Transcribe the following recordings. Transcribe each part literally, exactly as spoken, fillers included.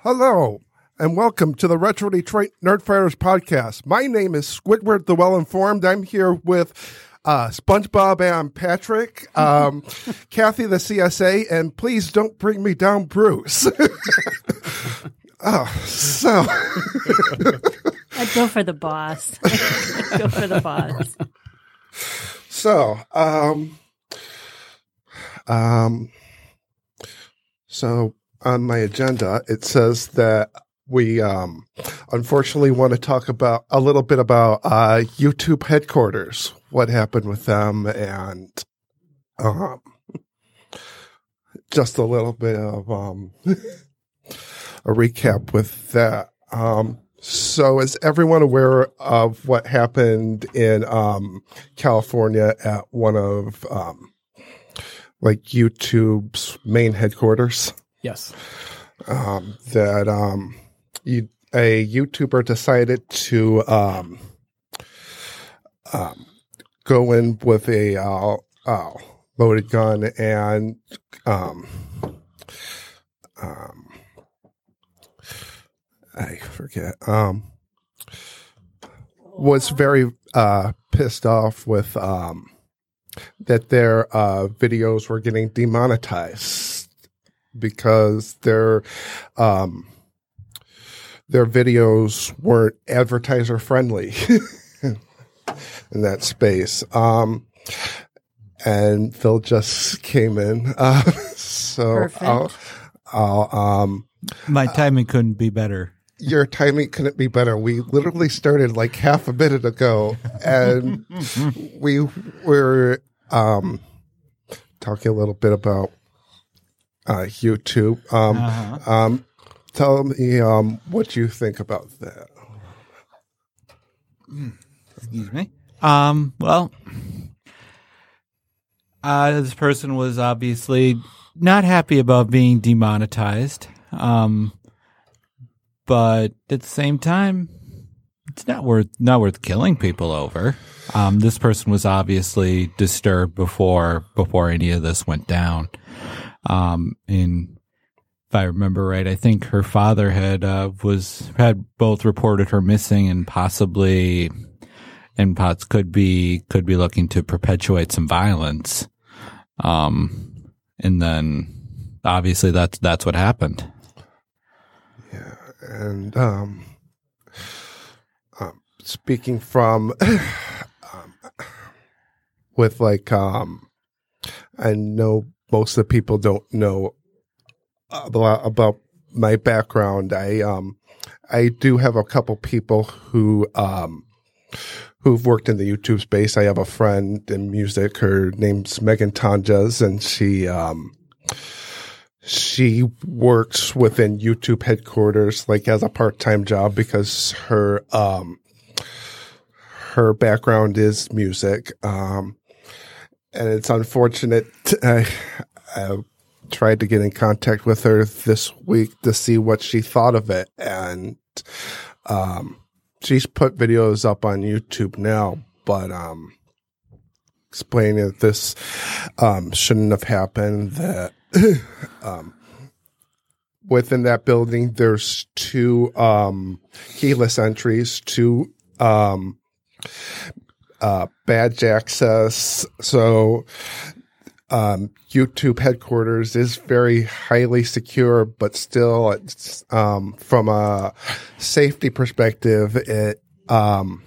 Hello, and welcome to the Retro Detroit Nerdfighters podcast. My name is Squidward the Well-Informed. I'm here with uh, SpongeBob and Patrick, um, Kathy the C S A, and please don't bring me down, Bruce. oh, so... I'd go for the boss. I'd go for the boss. So, um, um, so on my agenda, it says that we um, unfortunately want to talk about a little bit about uh, YouTube headquarters, what happened with them, and um, just a little bit of um, a recap with that. Um, so is everyone aware of what happened in um, California at one of um, like YouTube's main headquarters? Yes. Um, that um, you, a YouTuber decided to um, um, go in with a uh, uh, loaded gun and um, um, I forget, um, was very uh, pissed off with um, that their uh, videos were getting demonetized, because their um, their videos weren't advertiser friendly in that space. Um, and Phil just came in. Uh, so Perfect. I'll, I'll, um, my timing uh, couldn't be better. Your timing couldn't be better. We literally started like half a minute ago, and we were um, talking a little bit about Uh, YouTube. Um, uh-huh. um, tell me um, what you think about that. Excuse me. Um, well, uh, this person was obviously not happy about being demonetized, um, but at the same time, it's not worth not worth killing people over. Um, this person was obviously disturbed before before any of this went down. Um, and if I remember right, I think her father had, uh, was, had both reported her missing and possibly, and Potts could be, could be looking to perpetuate some violence. Um, and then obviously that's, that's what happened. Yeah. And, um, um speaking from, um, with like, um, I know, most of the people don't know about my background. I um, I do have a couple people who um, who've worked in the YouTube space. I have a friend in music. Her name's Megan Tonjas, and she um, she works within YouTube headquarters, like as a part time job, because her um, her background is music. Um, And it's unfortunate. I, I tried to get in contact with her this week to see what she thought of it. And um, she's put videos up on YouTube now, but um, explaining that this um, shouldn't have happened, that um, within that building, there's two um, keyless entries, two um, Uh, badge access. So um, YouTube headquarters is very highly secure, but still it's, um, from a safety perspective, it um,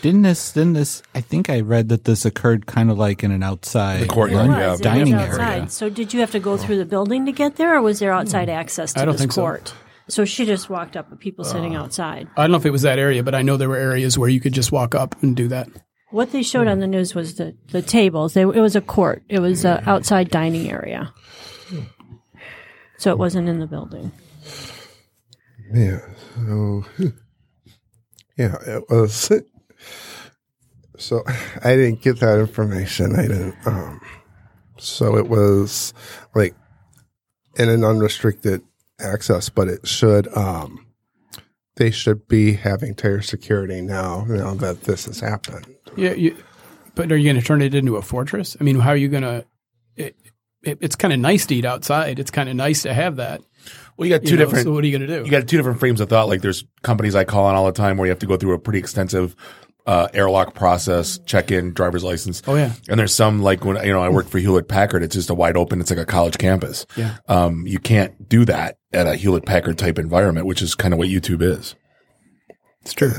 didn't this didn't this I think I read that this occurred kind of like in an outside the courtyard yeah. dining area. So did you have to go through the building to get there, or was there outside hmm. access to I don't this think court? So. So she just walked up with people sitting uh, outside. I don't know if it was that area, but I know there were areas where you could just walk up and do that. What they showed on the news was the, the tables. They, it was a court. It was an outside dining area. So it wasn't in the building. Yeah. So, yeah, it was. So I didn't get that information. I didn't. Um, so it was like in an unrestricted access, but it should um they should be having tighter security now now that this has happened. Yeah, you, but are you going to turn it into a fortress? I mean, how are you going to it, it, it's kind of nice to eat outside. It's kind of nice to have that. Well, you got two you know, different so what are you going to do? You got two different frames of thought. Like, there's companies I call on all the time where you have to go through a pretty extensive Uh, airlock process, check-in, driver's license. Oh yeah, and there's some like when you know I worked for Hewlett Packard. It's just a wide open. It's like a college campus. Yeah, um, you can't do that at a Hewlett Packard type environment, which is kind of what YouTube is. It's true.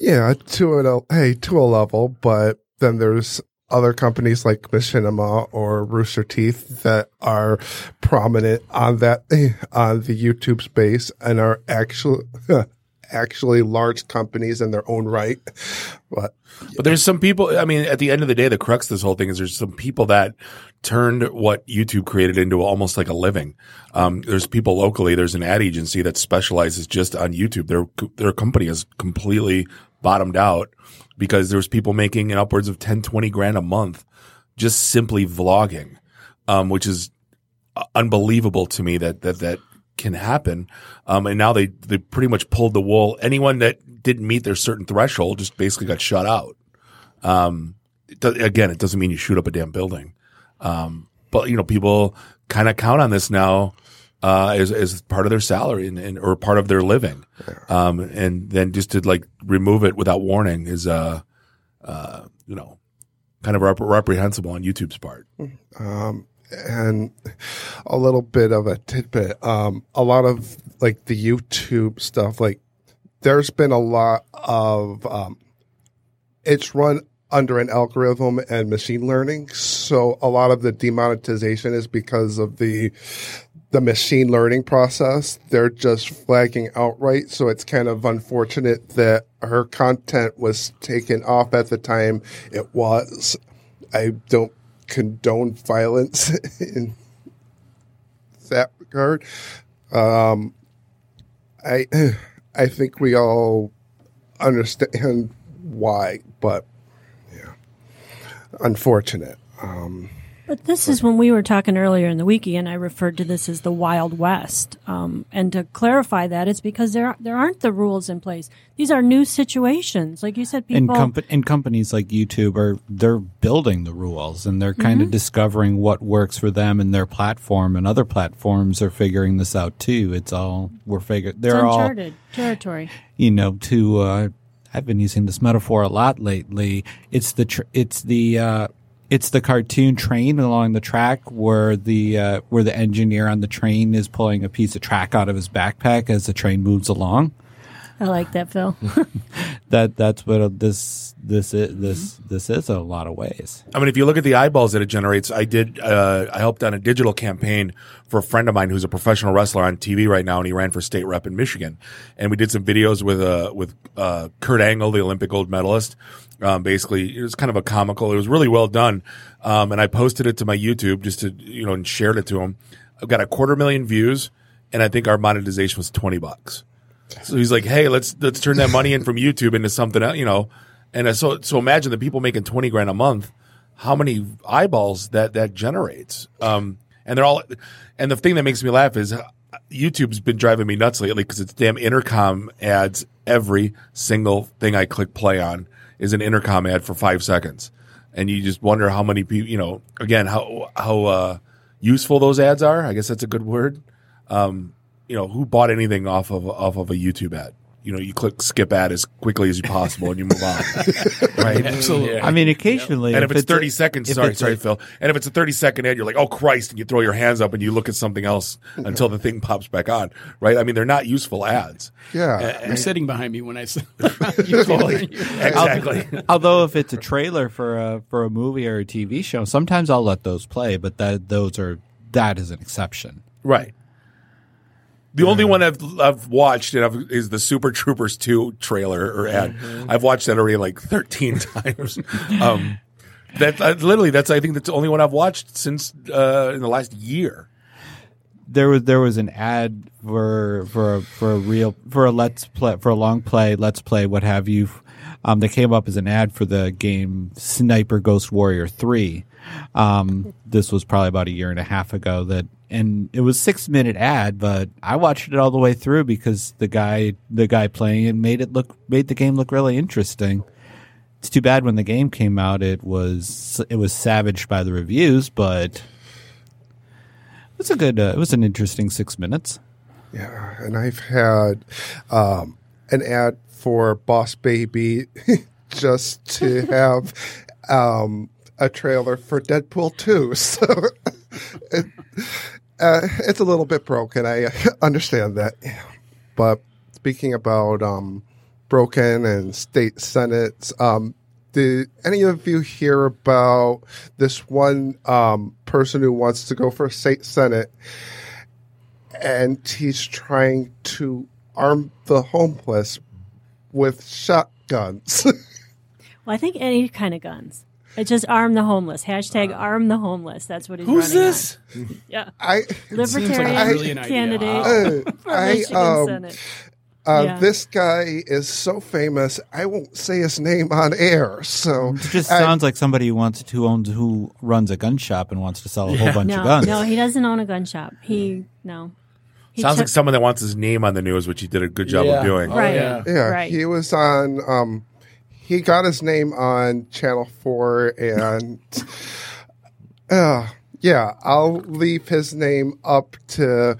Yeah, to a hey to a level, but then there's other companies like Machinima or Rooster Teeth that are prominent on that on the YouTube space and are actually actually large companies in their own right. But, but there's some people – I mean, at the end of the day, the crux of this whole thing is there's some people that turned what YouTube created into almost like a living. Um, there's people locally. There's an ad agency that specializes just on YouTube. Their their company is completely bottomed out because there's people making an upwards of ten, twenty grand a month just simply vlogging, um, which is unbelievable to me that that that – can happen. Um, and now they, they pretty much pulled the wool. Anyone that didn't meet their certain threshold just basically got shut out. Um, it do, again, it doesn't mean you shoot up a damn building. Um, but, you know, people kind of count on this now uh, as, as part of their salary and, and or part of their living. Um, and then just to, like, remove it without warning is, uh, uh, you know, kind of rep- reprehensible on YouTube's part. Um And a little bit of a tidbit, um, a lot of like the YouTube stuff, like there's been a lot of um, it's run under an algorithm and machine learning. So a lot of the demonetization is because of the the machine learning process. They're just flagging outright. So it's kind of unfortunate that her content was taken off at the time it was. I don't condone violence in that regard. Um, I I think we all understand why, but yeah, unfortunate. Um, but this so. is when we were talking earlier in the wiki, and I referred to this as the Wild West. Um, and to clarify that, it's because there there aren't the rules in place. These are new situations, like you said. People and, com- and companies like YouTube are they're building the rules, and they're kind mm-hmm. of discovering what works for them and their platform. And other platforms are figuring this out too. It's all we're figuring. They're it's uncharted all, territory. You know, to uh, I've been using this metaphor a lot lately. It's the tr- it's the uh, It's the cartoon train along the track where the uh, where the engineer on the train is pulling a piece of track out of his backpack as the train moves along. I like that, Phil. that that's what this this is this this is in a lot of ways. I mean, if you look at the eyeballs that it generates, I did uh, I helped on a digital campaign for a friend of mine who's a professional wrestler on T V right now, and he ran for state rep in Michigan. And we did some videos with uh, with uh, Kurt Angle, the Olympic gold medalist. Um, basically, it was kind of a comical. It was really well done, um, and I posted it to my YouTube just to you know and shared it to him. I've got a quarter million views, and I think our monetization was twenty bucks. So he's like, "Hey, let's let's turn that money in from YouTube into something else," you know. And so so imagine the people making twenty grand a month, how many eyeballs that that generates. Um, and they're all, and the thing that makes me laugh is YouTube's been driving me nuts lately because it's damn intercom ads. Every single thing I click play on is an intercom ad for five seconds. And you just wonder how many people, you know, again, how how uh, useful those ads are. I guess that's a good word. Um, you know, who bought anything off of off of a YouTube ad? You know, you click skip ad as quickly as you possible and you move on. Right? Absolutely. Yeah. I mean, occasionally. Yep. And if, if it's, it's thirty a, seconds, sorry, it's sorry, a, Phil. And if it's a thirty second ad, you're like, oh, Christ, and you throw your hands up and you look at something else until the thing pops back on. Right? I mean, they're not useful ads. Yeah. Uh, You're I, sitting behind me when I say totally. Exactly. Although if it's a trailer for a, for a movie or a T V show, sometimes I'll let those play, but that those are that is an exception. Right. The only mm-hmm. one I've I've watched and I've, is the Super Troopers two trailer or ad. Mm-hmm. I've watched that already like thirteen times. Um, that I, literally, that's I think that's the only one I've watched since uh, in the last year. There was there was an ad for for a, for a real for a let's play for a long play let's play what have you. Um, that came up as an ad for the game Sniper Ghost Warrior three. Um, this was probably about a year and a half ago that. And it was a six-minute ad, but I watched it all the way through because the guy, the guy playing it made it look, made the game look really interesting. It's too bad when the game came out, it was it was savaged by the reviews, but it was a good, uh, it was an interesting six minutes. Yeah, and I've had um, an ad for Boss Baby just to have um, a trailer for Deadpool two. So it, Uh, it's a little bit broken. I understand that. Yeah. But speaking about um, broken and state senates, um, did any of you hear about this one um, person who wants to go for a state senate and he's trying to arm the homeless with shotguns. Well, I think any kind of guns. It's just arm the homeless. Hashtag uh, arm the homeless. That's what he's who's running this? On. Yeah. I, Libertarian like really candidate uh, for I, Michigan um, Senate. Uh, yeah. This guy is so famous, I won't say his name on air. So it just I, sounds like somebody who wants to owns who runs a gun shop and wants to sell a yeah. whole bunch no, of guns. No, he doesn't own a gun shop. He no. He sounds took, like someone that wants his name on the news, which he did a good job yeah. of doing. Right. Oh, yeah. yeah. Right. He was on. Um, he got his name on Channel Four, and uh, yeah, I'll leave his name up to.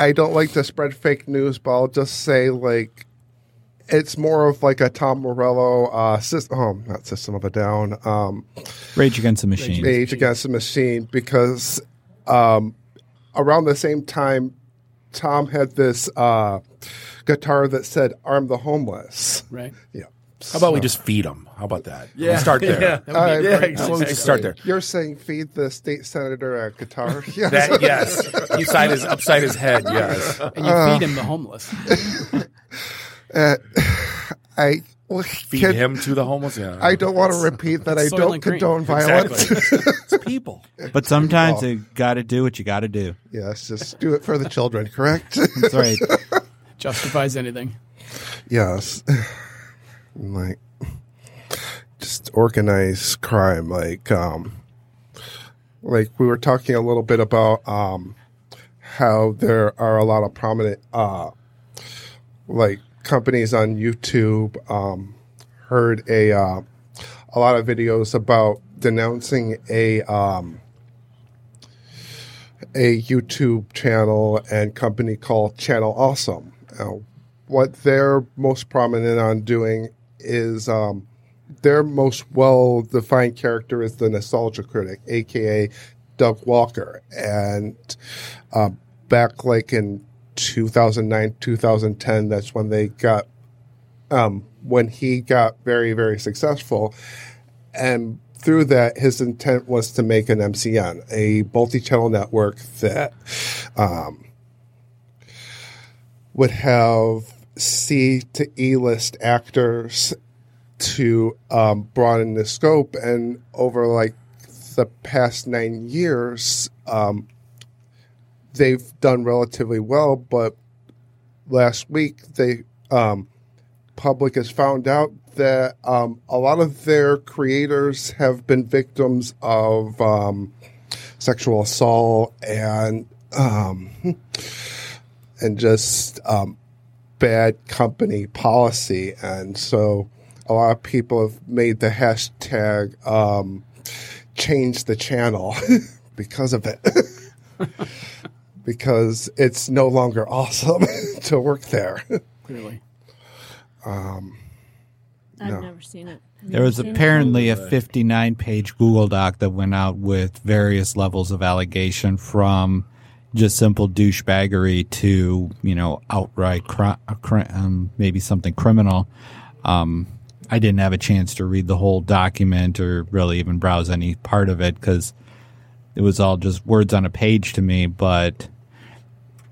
I don't like to spread fake news, but I'll just say, like, it's more of like a Tom Morello, uh, system, oh, not System of a Down. Um, Rage Against the Machine. Rage Against the Machine, because um, around the same time, Tom had this uh, guitar that said, Arm the Homeless. Right. Yeah. How about so. we just feed them? How about that? Yeah. We'll start there. Yeah, uh, yeah exactly. Just start there. You're saying feed the state senator a guitar? Yes. That, yes. Upside his, upside his head, yes. And you uh, feed him the homeless. uh, I well, Feed can, him to the homeless? Yeah. I don't want to repeat that. I don't condone violence. Exactly. It's people. But sometimes you got to do what you got to do. Yes, just do it for the children, correct? That's right. Justifies anything. Yes. Like, just organized crime. Like, um, like we were talking a little bit about um, how there are a lot of prominent, uh, like, companies on YouTube. Um, heard a uh, a lot of videos about denouncing a um, a YouTube channel and company called Channel Awesome. Uh, what they're most prominent on doing is um, their most well-defined character is the Nostalgia Critic, a k a. Doug Walker. And uh, back like in two thousand nine, two thousand ten, that's when they got um, – when he got very, very successful. And through that, his intent was to make an M C N, a multi-channel network that um, would have – C to E-list actors to um, broaden the scope. And over like the past nine years, um, they've done relatively well. But last week, the um, public has found out that um, a lot of their creators have been victims of um, sexual assault and um, and just... Um, bad company policy, and so a lot of people have made the hashtag um, change the channel because of it, because it's no longer awesome to work there. Clearly. Um, I've no. never seen it. I've there was apparently it. a fifty-nine page Google Doc that went out with various levels of allegation from just simple douchebaggery to, you know, outright cri- cri- um, maybe something criminal. Um, I didn't have a chance to read the whole document or really even browse any part of it because it was all just words on a page to me. But,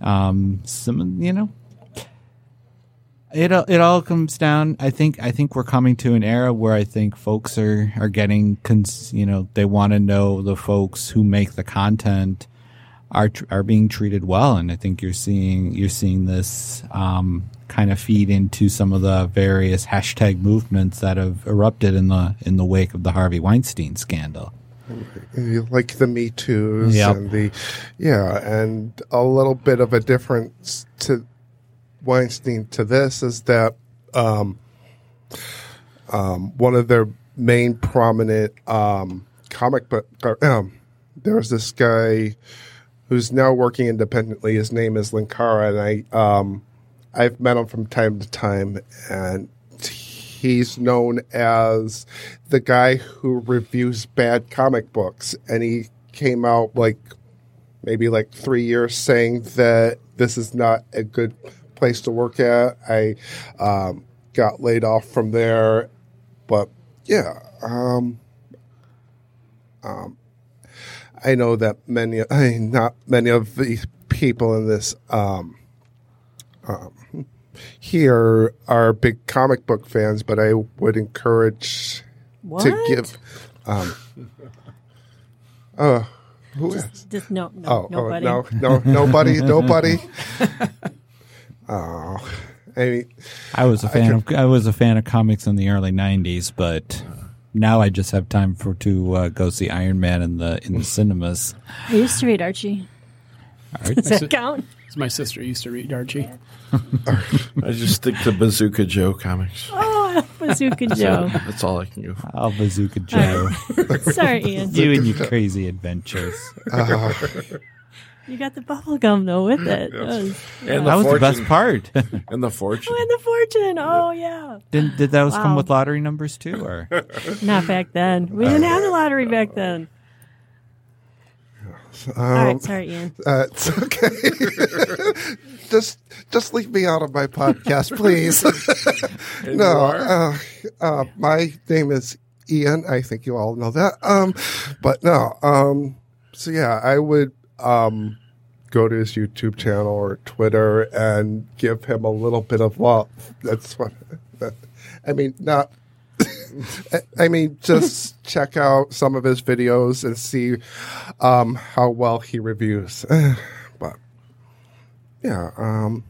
um, some, you know, it it all comes down. I think I think we're coming to an era where I think folks are are getting, cons- you know, they want to know the folks who make the content are are being treated well, and I think you're seeing you're seeing this um, kind of feed into some of the various hashtag movements that have erupted in the in the wake of the Harvey Weinstein scandal, like the Me Too's yep. and the yeah, and a little bit of a difference to Weinstein to this is that um, um, one of their main prominent um, comic book um, there was this guy who's now working independently. His name is Linkara, and I, um, I've met him from time to time, and he's known as the guy who reviews bad comic books, and he came out like maybe like three years saying that this is not a good place to work at. I um, got laid off from there, but yeah. Um, um, I know that many, not many of the people in this um, um, here are big comic book fans, but I would encourage what? to give. Um, uh, who just, is? Just no, no, oh, nobody. Oh, no, no, nobody, nobody. Oh, I mean, I was a fan I could, of I was a fan of comics in the early nineties, but now I just have time for to uh, go see Iron Man in the in the cinemas. I used to read Archie. Archie? Does that count? My sister used to read Archie. I just stick to Bazooka Joe comics. Oh, Bazooka Joe. Yeah, that's all I can do. Oh, Bazooka Joe. Sorry, Ian. You and your crazy adventures. Uh, you got the bubble gum, though, with it. Yes. That was, yeah. and the that was the best part. And the fortune. Oh, and the fortune. Oh, yeah. Did, did those wow. come with lottery numbers, too? Or not back then. We didn't have the lottery back then. Um, All right, sorry, Ian. Uh, it's okay. just, just leave me out of my podcast, please. No, uh, uh, my name is Ian. I think you all know that. Um, but no, um, so yeah, I would um, go to his YouTube channel or Twitter and give him a little bit of love. That's what I mean. Not. I mean, just check out some of his videos and see um, how well he reviews. But yeah, um,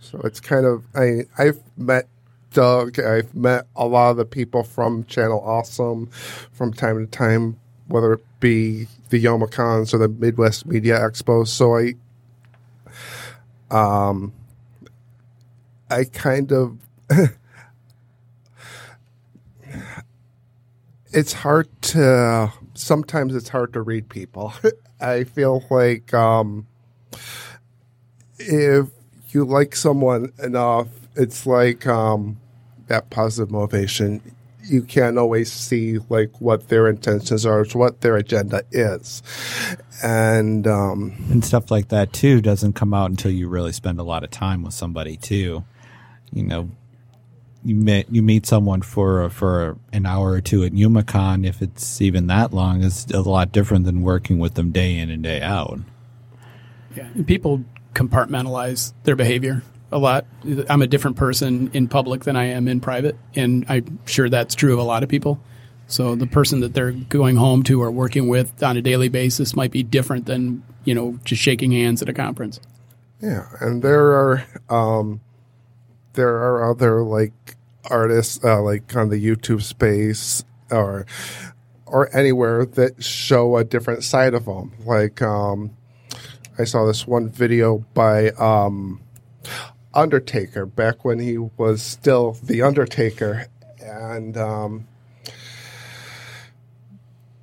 so it's kind of I I've met Doug. I've met a lot of the people from Channel Awesome from time to time, whether it be the YomaCons or the Midwest Media Expo. So I, um, I kind of. It's hard to – sometimes it's hard to read people. I feel like um, if you like someone enough, it's like um, that positive motivation. You can't always see, like, what their intentions are, what their agenda is. And um, and stuff like that, too, doesn't come out until you really spend a lot of time with somebody, too, you know. You meet you meet someone for a, for an hour or two at YumaCon, if it's even that long, is a lot different than working with them day in and day out. Yeah, people compartmentalize their behavior a lot. I'm a different person in public than I am in private, and I'm sure that's true of a lot of people. So the person that they're going home to or working with on a daily basis might be different than, you know, just shaking hands at a conference. Yeah, and there are. Um There are other, like, artists, uh, like, on the YouTube space or or anywhere that show a different side of them. Like, um, I saw this one video by um, Undertaker back when he was still the Undertaker. And um,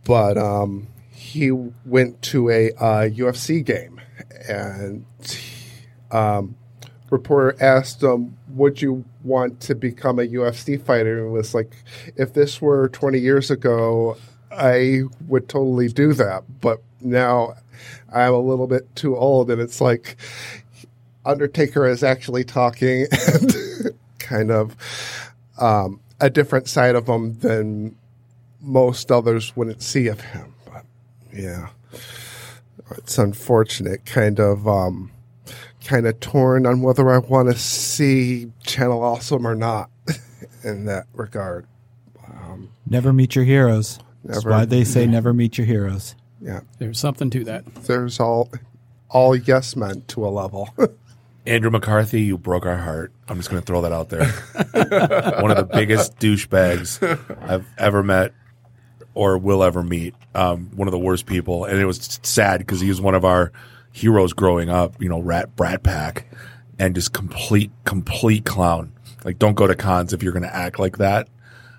but um, he went to a uh, U F C game, and he, um reporter asked him, would you want to become a U F C fighter? And was like, if this were twenty years ago, I would totally do that. But now I'm a little bit too old. And it's like Undertaker is actually talking and kind of um, a different side of him than most others wouldn't see of him. But yeah, it's unfortunate kind of... Um, kind of torn on whether I want to see Channel Awesome or not in that regard. Um, never meet your heroes. Never. That's why they say never meet your heroes. Yeah. There's something to that. There's all all yes men to a level. Andrew McCarthy, you broke our heart. I'm just going to throw that out there. One of the biggest douchebags I've ever met or will ever meet. Um, one of the worst people. And it was sad because he was one of our – heroes growing up, you know, rat brat pack, and just complete, complete clown. Like, don't go to cons if you're going to act like that.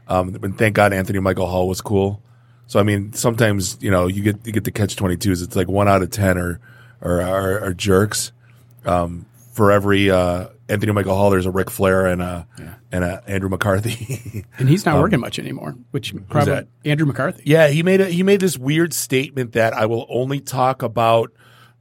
Um, and thank God Anthony Michael Hall was cool. So I mean, sometimes you know you get you get the catch twenty-twos. It's like one out of ten are are, are, are jerks. Um, for every uh, Anthony Michael Hall, there's a Ric Flair and a yeah. and a Andrew McCarthy. And he's not um, working much anymore. Which probably that? Andrew McCarthy. Yeah, he made a, he made this weird statement that I will only talk about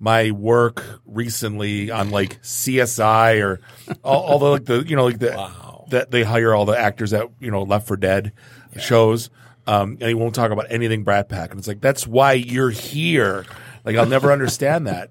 my work recently on like C S I or all, all the like the you know like the wow. that they hire all the actors that you know Left for Dead yeah. shows, um, and he won't talk about anything Brat Pack, and it's like that's why you're here. Like I'll never understand that.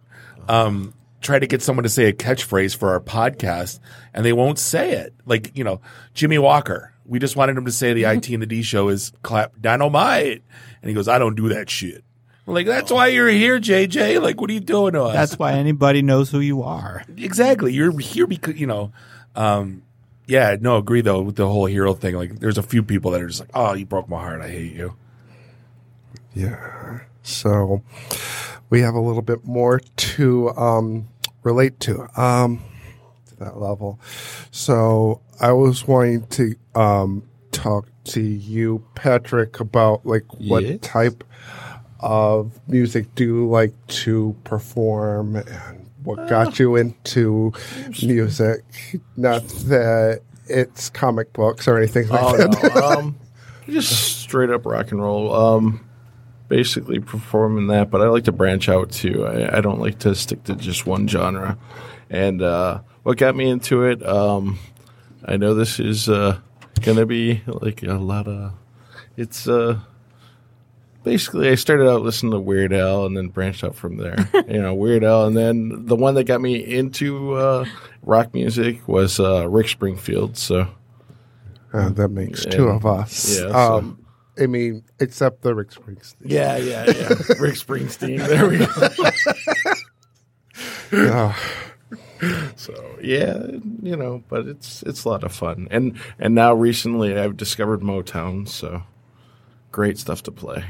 Um, try to get someone to say a catchphrase for our podcast, and they won't say it. Like, you know, Jimmy Walker. We just wanted him to say the I T and the D show is clap dynamite. And he goes, I don't do that shit. We're like, that's why you're here, J J. Like, what are you doing to us? That's why anybody knows who you are. Exactly. You're here because, you know, um, yeah, no, agree, though, with the whole hero thing. Like, there's a few people that are just like, oh, you broke my heart. I hate you. Yeah. So we have a little bit more to um, relate to. Um that level. So I was wanting to um, talk to you, Patrick, about like what yes. type of music do you like to perform and what uh, got you into music? Not that it's comic books or anything like oh, that. No. Um, just straight up rock and roll. Um, basically performing that, but I like to branch out too. I, I don't like to stick to just one genre. And uh, what got me into it, um, I know this is uh, going to be like a lot of – it's uh, basically I started out listening to Weird Al and then branched out from there. You know, Weird Al. And then the one that got me into uh, rock music was uh, Rick Springfield. So oh, that makes and, two of us. Yeah, um, so. I mean, except the Rick Springsteen. Yeah, yeah, yeah. Rick Springsteen. There we go. Yeah. So yeah, you know, but it's it's a lot of fun, and and now recently I've discovered Motown, so great stuff to play.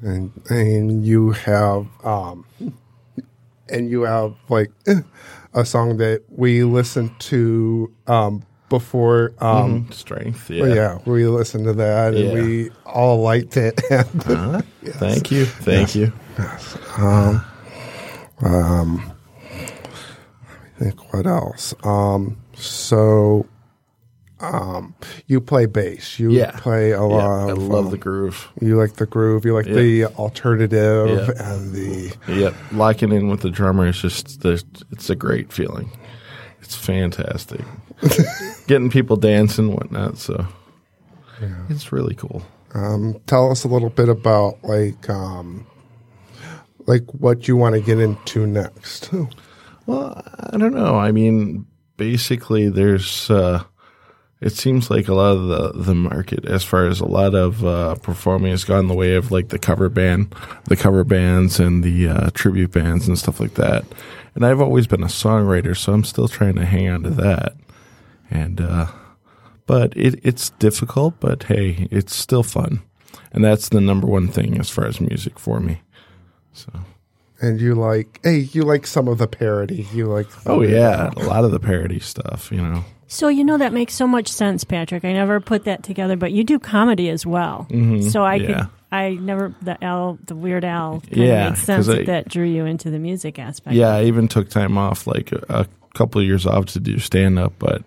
And and you have um, and you have like a song that we listened to um before um mm-hmm. Strength, yeah, yeah, we listened to that yeah. and we all liked it. uh-huh. yes. Thank you, thank yes. you. Yes. Um, um. Think what else? Um, so, um, you play bass. You yeah. play a lot. Yeah, I love um, the groove. You like the groove. You like yeah. the alternative yeah. and the. Yep, yeah. Locking in with the drummer is just the, it's a great feeling. It's fantastic. Getting people dancing, whatnot. So, yeah. It's really cool. Um, tell us a little bit about like, um, like what you want to get into next. Well, I don't know. I mean, basically, there's uh, – it seems like a lot of the, the market as far as a lot of uh, performing has gone the way of like the cover band, the cover bands and the uh, tribute bands and stuff like that. And I've always been a songwriter, so I'm still trying to hang on to that. And uh, but it, it's difficult, but hey, it's still fun. And that's the number one thing as far as music for me. So – And you like, hey, you like some of the parody. You like, oh yeah, a lot of the parody stuff, you know. So you know that makes so much sense, Patrick. I never put that together, but you do comedy as well. Mm-hmm. So I, yeah. could, I never the Al, the Weird Al, kind yeah, of makes sense I, that, that drew you into the music aspect. Yeah, I even took time off, like a, a couple of years off, to do stand up. But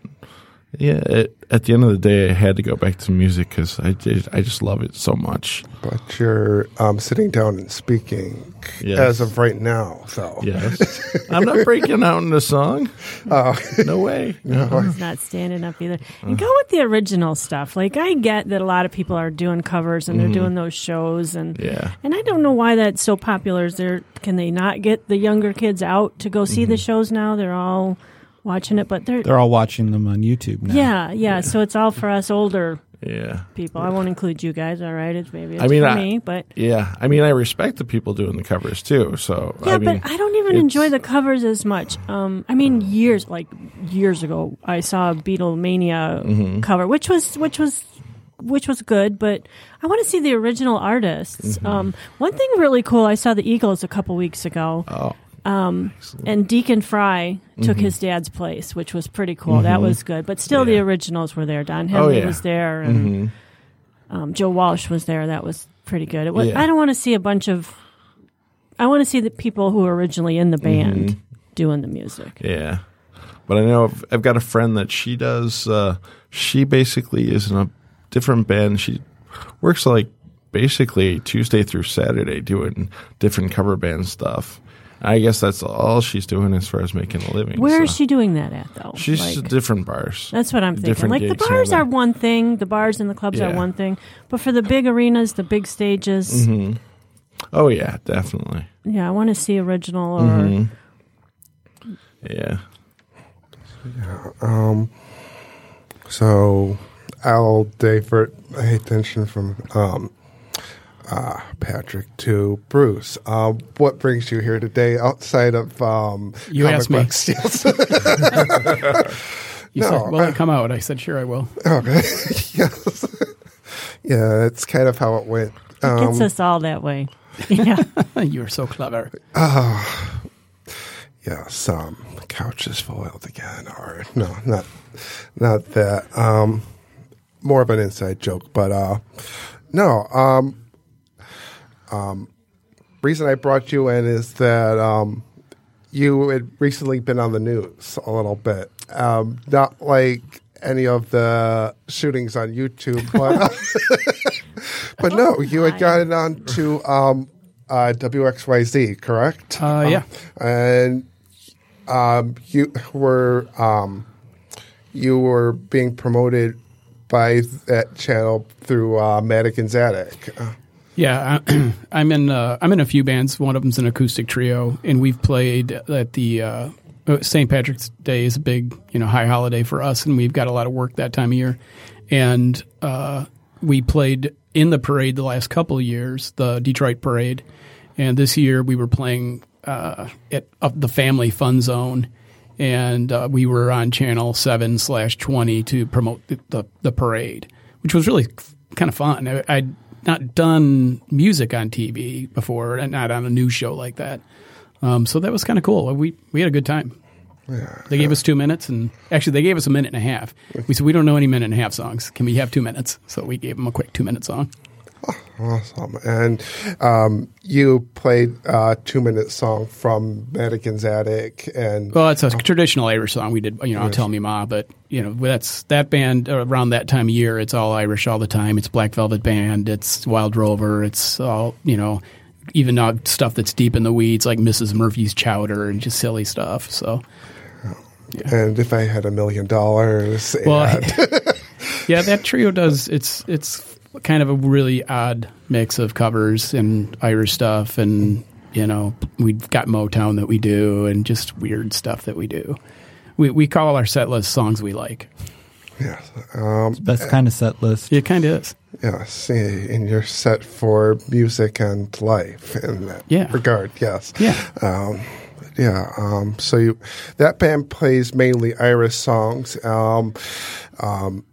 yeah, it, at the end of the day, I had to go back to music because I did, I just love it so much. But you're um, sitting down and speaking yes. as of right now, so yes, I'm not breaking out in a song. Uh, no way. No. He's not standing up either. And go with the original stuff. Like I get that a lot of people are doing covers and they're mm-hmm. doing those shows, and yeah. and I don't know why that's so popular. Is there, can they not get the younger kids out to go see mm-hmm. the shows now? They're all watching it, but they're... They're all watching them on YouTube now. Yeah, yeah, yeah. So it's all for us older yeah. people. Yeah. I won't include you guys, all right? It's maybe it's I mean, for I, me, but... Yeah, I mean, I respect the people doing the covers, too, so... Yeah, I mean, but I don't even enjoy the covers as much. Um, I mean, years, like, years ago, I saw a Beatlemania mm-hmm. cover, which was which was... which was good, but I want to see the original artists. Mm-hmm. Um, one thing really cool, I saw the Eagles a couple weeks ago. Oh. Um, and Deacon Fry took mm-hmm. his dad's place, which was pretty cool. Mm-hmm. That was good. But still, yeah. the originals were there. Don Henley oh, yeah. was there, and mm-hmm. um, Joe Walsh was there. That was pretty good. It was, yeah. I don't want to see a bunch of... I want to see the people who were originally in the band mm-hmm. doing the music. Yeah. But I know I've, I've got a friend that she does... Uh, she basically is in a different band. She works like basically Tuesday through Saturday doing different cover band stuff. I guess that's all she's doing as far as making a living. Where so. is she doing that at, though? She's like, different bars. That's what I'm thinking. Different like, the bars are one thing. The bars and the clubs yeah. are one thing. But for the big arenas, the big stages. Mm-hmm. Oh, yeah, definitely. Yeah, I want to see original or mm-hmm. Yeah. Yeah. Um, so Al Dayford, hey, attention from um, uh, Patrick to Bruce. Uh, what brings you here today outside of um, you asked me. Steals? You no, said, "Well, I, come out." I said, "Sure, I will." Okay. Yes. Yeah, it's kind of how it went. It um, gets us all that way. Yeah. You're so clever. Oh. Uh, yes. Um, the couch is foiled again. Or no, not not that. Um, more of an inside joke, but uh, no. Um, um, reason I brought you in is that um, you had recently been on the news a little bit. Um, not like any of the shootings on YouTube, but, but no, you had gotten on to um, uh, W X Y Z, correct? Uh, yeah. Um, and um, you were um, you were being promoted by that channel through uh, Madigan's Attic. Yeah, I, I'm in. Uh, I'm in a few bands. One of them's an acoustic trio, and we've played at the. Uh, Saint Patrick's Day is a big, you know, high holiday for us, and we've got a lot of work that time of year. And uh, we played in the parade the last couple of years, the Detroit Parade. And this year we were playing uh, at uh, the Family Fun Zone, and uh, we were on Channel seven slash twenty to promote the, the, the parade, which was really kind of fun. I, I'd not done music on T V before, and not on a news show like that. Um, so that was kind of cool. We we had a good time. Yeah, they gave yeah. us two minutes, and actually they gave us a minute and a half. We said, we don't know any minute and a half songs. Can we have two minutes? So we gave them a quick two-minute song. Oh, awesome. And um, you played a two-minute song from Madigan's Attic. And well, it's a oh. traditional Irish song. We did, you know, yes. Tell Me Ma, but, you know, that's that band around that time of year. It's all Irish all the time. It's Black Velvet Band. It's Wild Rover. It's all, you know. Even uh, stuff that's deep in the weeds, like Missus Murphy's Chowder and just silly stuff. So, yeah. And if I had a million dollars, well, I, yeah, that trio does. It's it's kind of a really odd mix of covers and Irish stuff, and you know, we've got Motown that we do, and just weird stuff that we do. We we call our set list songs we like. Yes, um, best kind of set list. It kind of is. Yeah, see, and you're set for music and life in that yeah. regard. Yes. Yeah. Um, yeah. Um, so you, that band plays mainly Irish songs. Um, um,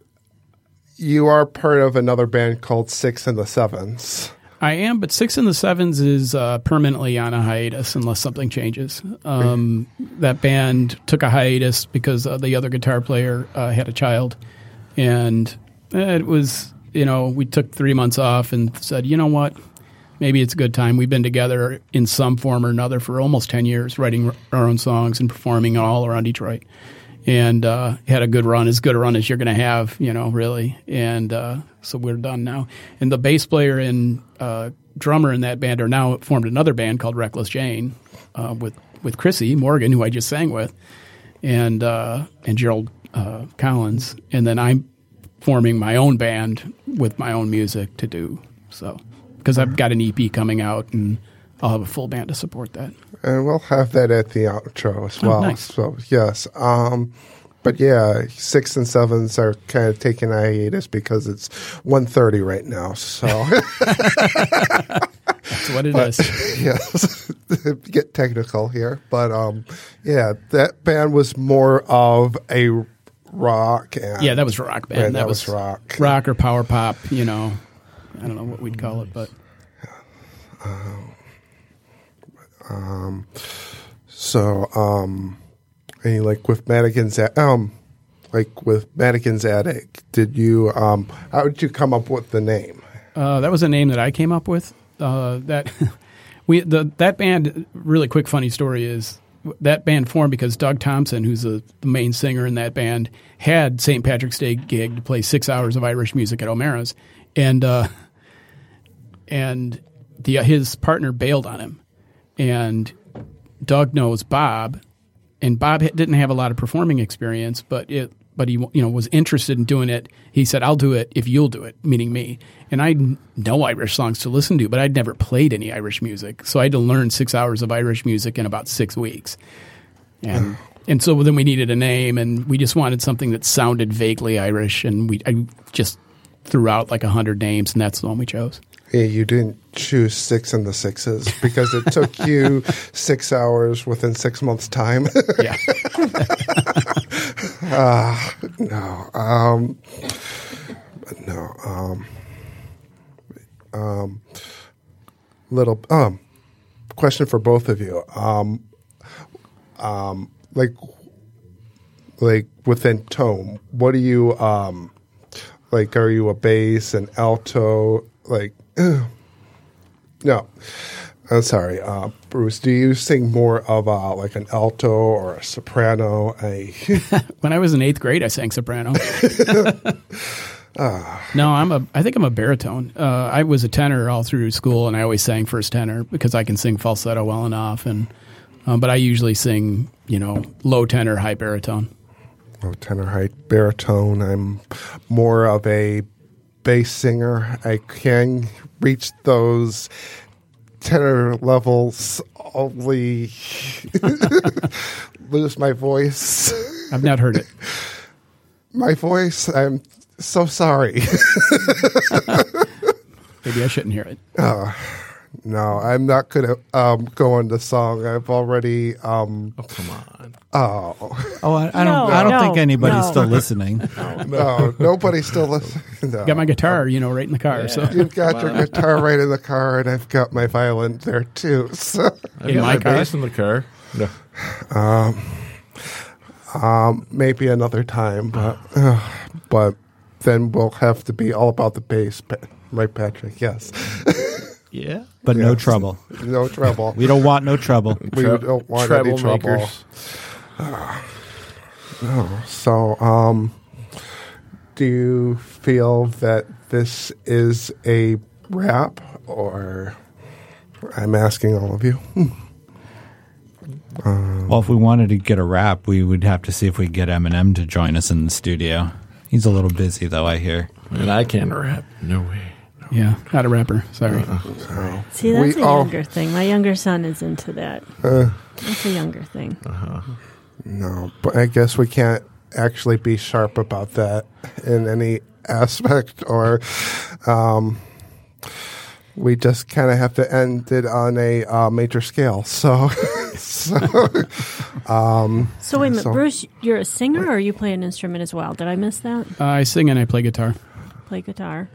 you are part of another band called Six and the Sevens. I am, but Six and the Sevens is uh, permanently on a hiatus unless something changes. Um, that band took a hiatus because uh, the other guitar player uh, had a child, and it was. You know, we took three months off and said, you know what, maybe it's a good time. We've been together in some form or another for almost ten years, writing our own songs and performing all around Detroit. And uh, had a good run, as good a run as you're going to have, you know, really. And uh, so we're done now. And the bass player and uh, drummer in that band are now formed another band called Reckless Jane uh, with, with Chrissy Morgan, who I just sang with, and uh, and Gerald uh, Collins. And then I'm forming my own band with my own music to do so, because I've got an E P coming out, and I'll have a full band to support that. And we'll have that at the outro as well. Oh, nice. So yes, um, but yeah, Six and Sevens are kind of taking a hiatus because it's one thirty right now. So that's what it but, is. Yes, get technical here, but um, yeah, that band was more of a. Rock. And yeah, that was rock band. Right, that, that was, was rock. Rock or power pop, you know. I don't know what we'd call it, but. Um, um so, um, and like with Madigan's, um, like with Madigan's Attic, did you, um, how did you come up with the name? Uh, that was a name that I came up with. Uh, that, we, the, that band, really quick funny story is, that band formed because Doug Thompson, who's a, the main singer in that band, had Saint Patrick's Day gig to play six hours of Irish music at O'Mara's, and uh, and the his partner bailed on him, and Doug knows Bob, and Bob didn't have a lot of performing experience, but it but he you know was interested in doing it. He said, "I'll do it if you'll do it," meaning me. And I know Irish songs to listen to, but I'd never played any Irish music. So I had to learn six hours of Irish music in about six weeks. And And so then we needed a name, and we just wanted something that sounded vaguely Irish, and we I just threw out like a hundred names, and that's the one we chose. Yeah, you didn't choose Six and the Sixes because it took you six hours within six months' time. Yeah. uh, no. Um, no. Um, um, little um, question for both of you. Um, um, like, like within tone, what do you um, like? Are you a bass, an alto, like? No, I'm sorry, uh, Bruce. Do you sing more of a, like an alto or a soprano? I when I was in eighth grade, I sang soprano. uh. No, I'm a. I think I'm a baritone. Uh, I was a tenor all through school, and I always sang first tenor because I can sing falsetto well enough. And um, but I usually sing, you know, low tenor, high baritone. Low tenor, high baritone. I'm more of a bass singer. I can reach those tenor levels, only lose my voice. I've not heard it. My voice, I'm so sorry. Maybe I shouldn't hear it. Uh, no, I'm not going to um, go into song. I've already... Um, oh, come on. Oh, oh! I, I no, don't. I don't no, think anybody's no. still listening. No, no, nobody's still listening. No. Got my guitar, you know, right in the car. Yeah. So you've got wow. your guitar right in the car, and I've got my violin there too. So in my car, bass in the car. No. Um, um, maybe another time, but uh, but then we'll have to be all about the bass, right, Patrick? Yes. Yeah, but yes. no trouble. No trouble. We don't want no trouble. We Tra- don't want trouble any trouble. Makers. Uh, no. So, um, do you feel that this is a wrap, or I'm asking all of you? Um, well, if we wanted to get a wrap, we would have to see if we could get Eminem to join us in the studio. He's a little busy, though, I hear. And I can't rap. No way. Yeah, not a rapper. Sorry. Uh-huh. See, that's we a younger all... thing. My younger son is into that. Uh, that's a younger thing. Uh-huh. No, but I guess we can't actually be sharp about that in any aspect, or um, we just kind of have to end it on a uh, major scale. So, so, um, so wait a minute, so, Bruce, you're a singer, or you play an instrument as well? Did I miss that? Uh, I sing and I play guitar. Play guitar.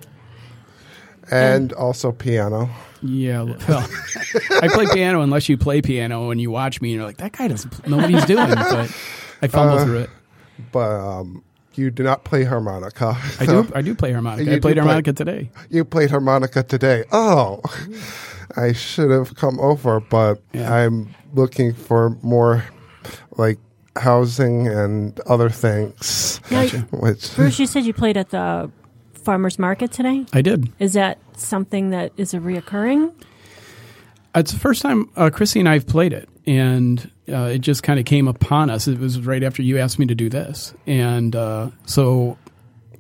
And, and also piano. Yeah. Well, I play piano unless you play piano and you watch me and you're like, that guy doesn't know what he's doing. But I fumble uh, through it. But um, you do not play harmonica. I so. do I do play harmonica. You I played harmonica play, today. You played harmonica today. Oh, I should have come over, but yeah. I'm looking for more like housing and other things. Gotcha. Which, Bruce, you said you played at the... farmers market today? I did. Is that something that is a reoccurring? It's the first time uh, Chrissy and I have played it, and uh, it just kind of came upon us. It was right after you asked me to do this, and uh, so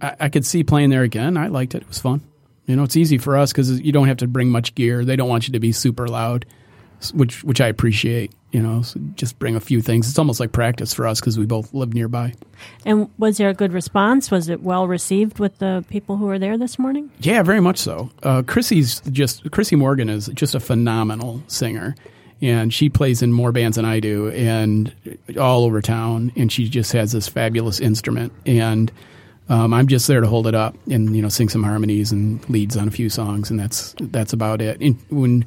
I-, I could see playing there again. I liked it. It was fun. You know, it's easy for us because you don't have to bring much gear. They don't want you to be super loud, which which I appreciate. You know, so just bring a few things. It's almost like practice for us because we both live nearby. And was there a good response? Was it well received with the people who were there this morning? Yeah, very much so. Uh, Chrissy's just Chrissy Morgan is just a phenomenal singer, and she plays in more bands than I do, and all over town. And she just has this fabulous instrument, and um, I'm just there to hold it up and you know sing some harmonies and leads on a few songs, and that's that's about it. And when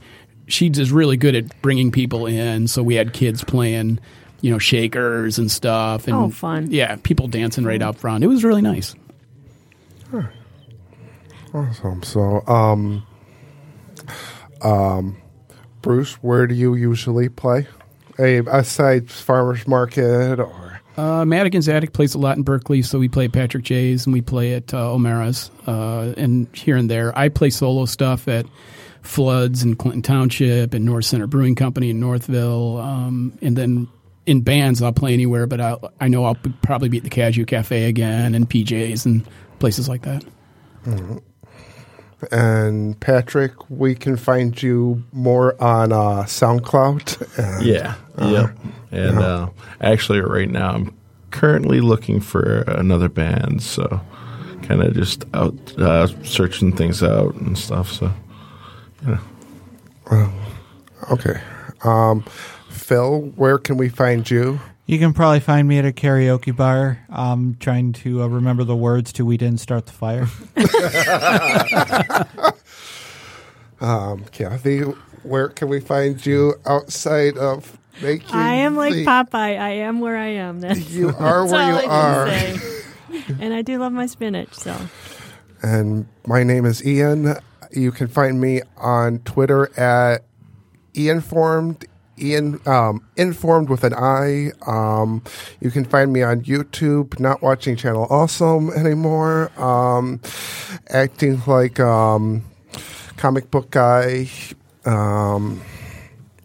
She's just really good at bringing people in, so we had kids playing, you know, shakers and stuff. And, oh, fun. Yeah, people dancing right out front. It was really nice. Huh. Awesome. So, um, um, Bruce, where do you usually play? Hey, aside farmers market or? Uh, Madigan's Attic plays a lot in Berkeley, so we play at Patrick J's and we play at uh, O'Mara's uh, and here and there. I play solo stuff at Floods in Clinton Township and North Center Brewing Company in Northville. Um, and then in bands, I'll play anywhere, but I'll, I know I'll be, probably be at the Cashew Cafe again and P J's and places like that. Mm-hmm. And Patrick, we can find you more on uh, SoundCloud. And, yeah. Uh, yep. And uh-huh. uh, actually, right now, I'm currently looking for another band. So kind of just out uh, searching things out and stuff. So, you know. Um, okay. Um, Phil, where can we find you? You can probably find me at a karaoke bar. I'm trying to uh, remember the words to We Didn't Start the Fire. um, Kathy, where can we find you outside of making I am like the... Popeye. I am where I am. That's you are that's where you are. And I do love my spinach. So. And my name is Ian. You can find me on Twitter at Ianformed. Ian, um, informed with an I. Um, you can find me on YouTube, not watching Channel Awesome anymore, um, acting like um, comic book guy. Um,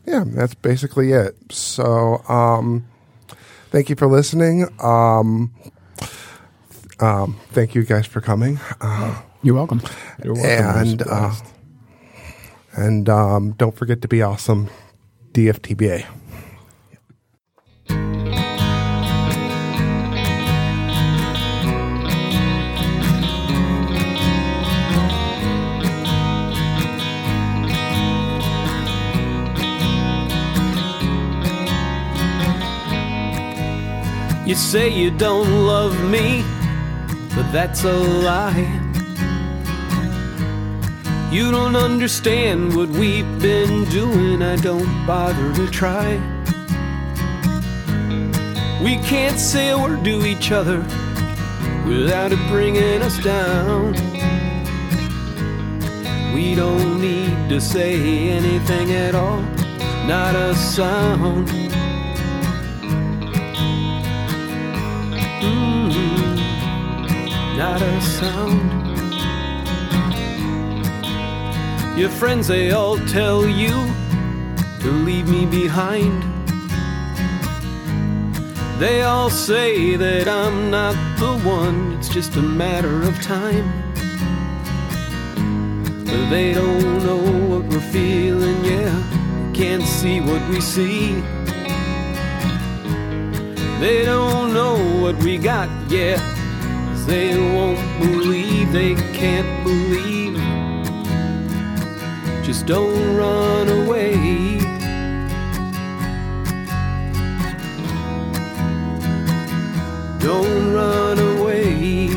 yeah, that's basically it. So um, thank you for listening. Um, um, thank you guys for coming. Uh, You're welcome. You're welcome. And, uh, and um, don't forget to be awesome. D F T B A. You say you don't love me, but that's a lie. You don't understand what we've been doing. I don't bother to try. We can't say a word to each other without it bringing us down. We don't need to say anything at all, not a sound. Mm-hmm. Not a sound. Your friends, they all tell you to leave me behind. They all say that I'm not the one, it's just a matter of time. But they don't know what we're feeling, yeah, can't see what we see. They don't know what we got, yeah, 'cause they won't believe, they can't believe. Just don't run away. Don't run away.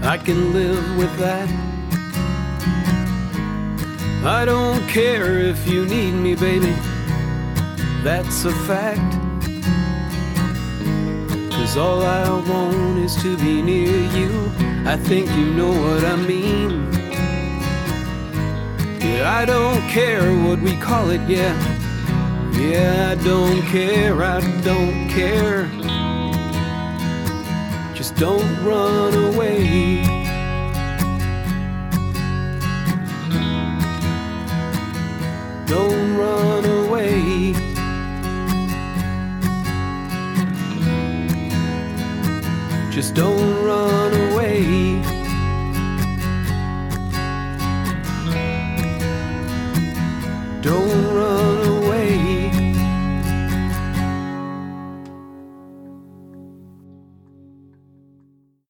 I can live with that. I don't care if you need me, baby, that's a fact. 'Cause all I want is to be near you, I think you know what I mean. Yeah, I don't care what we call it, yeah. Yeah, I don't care, I don't care. Just don't run away.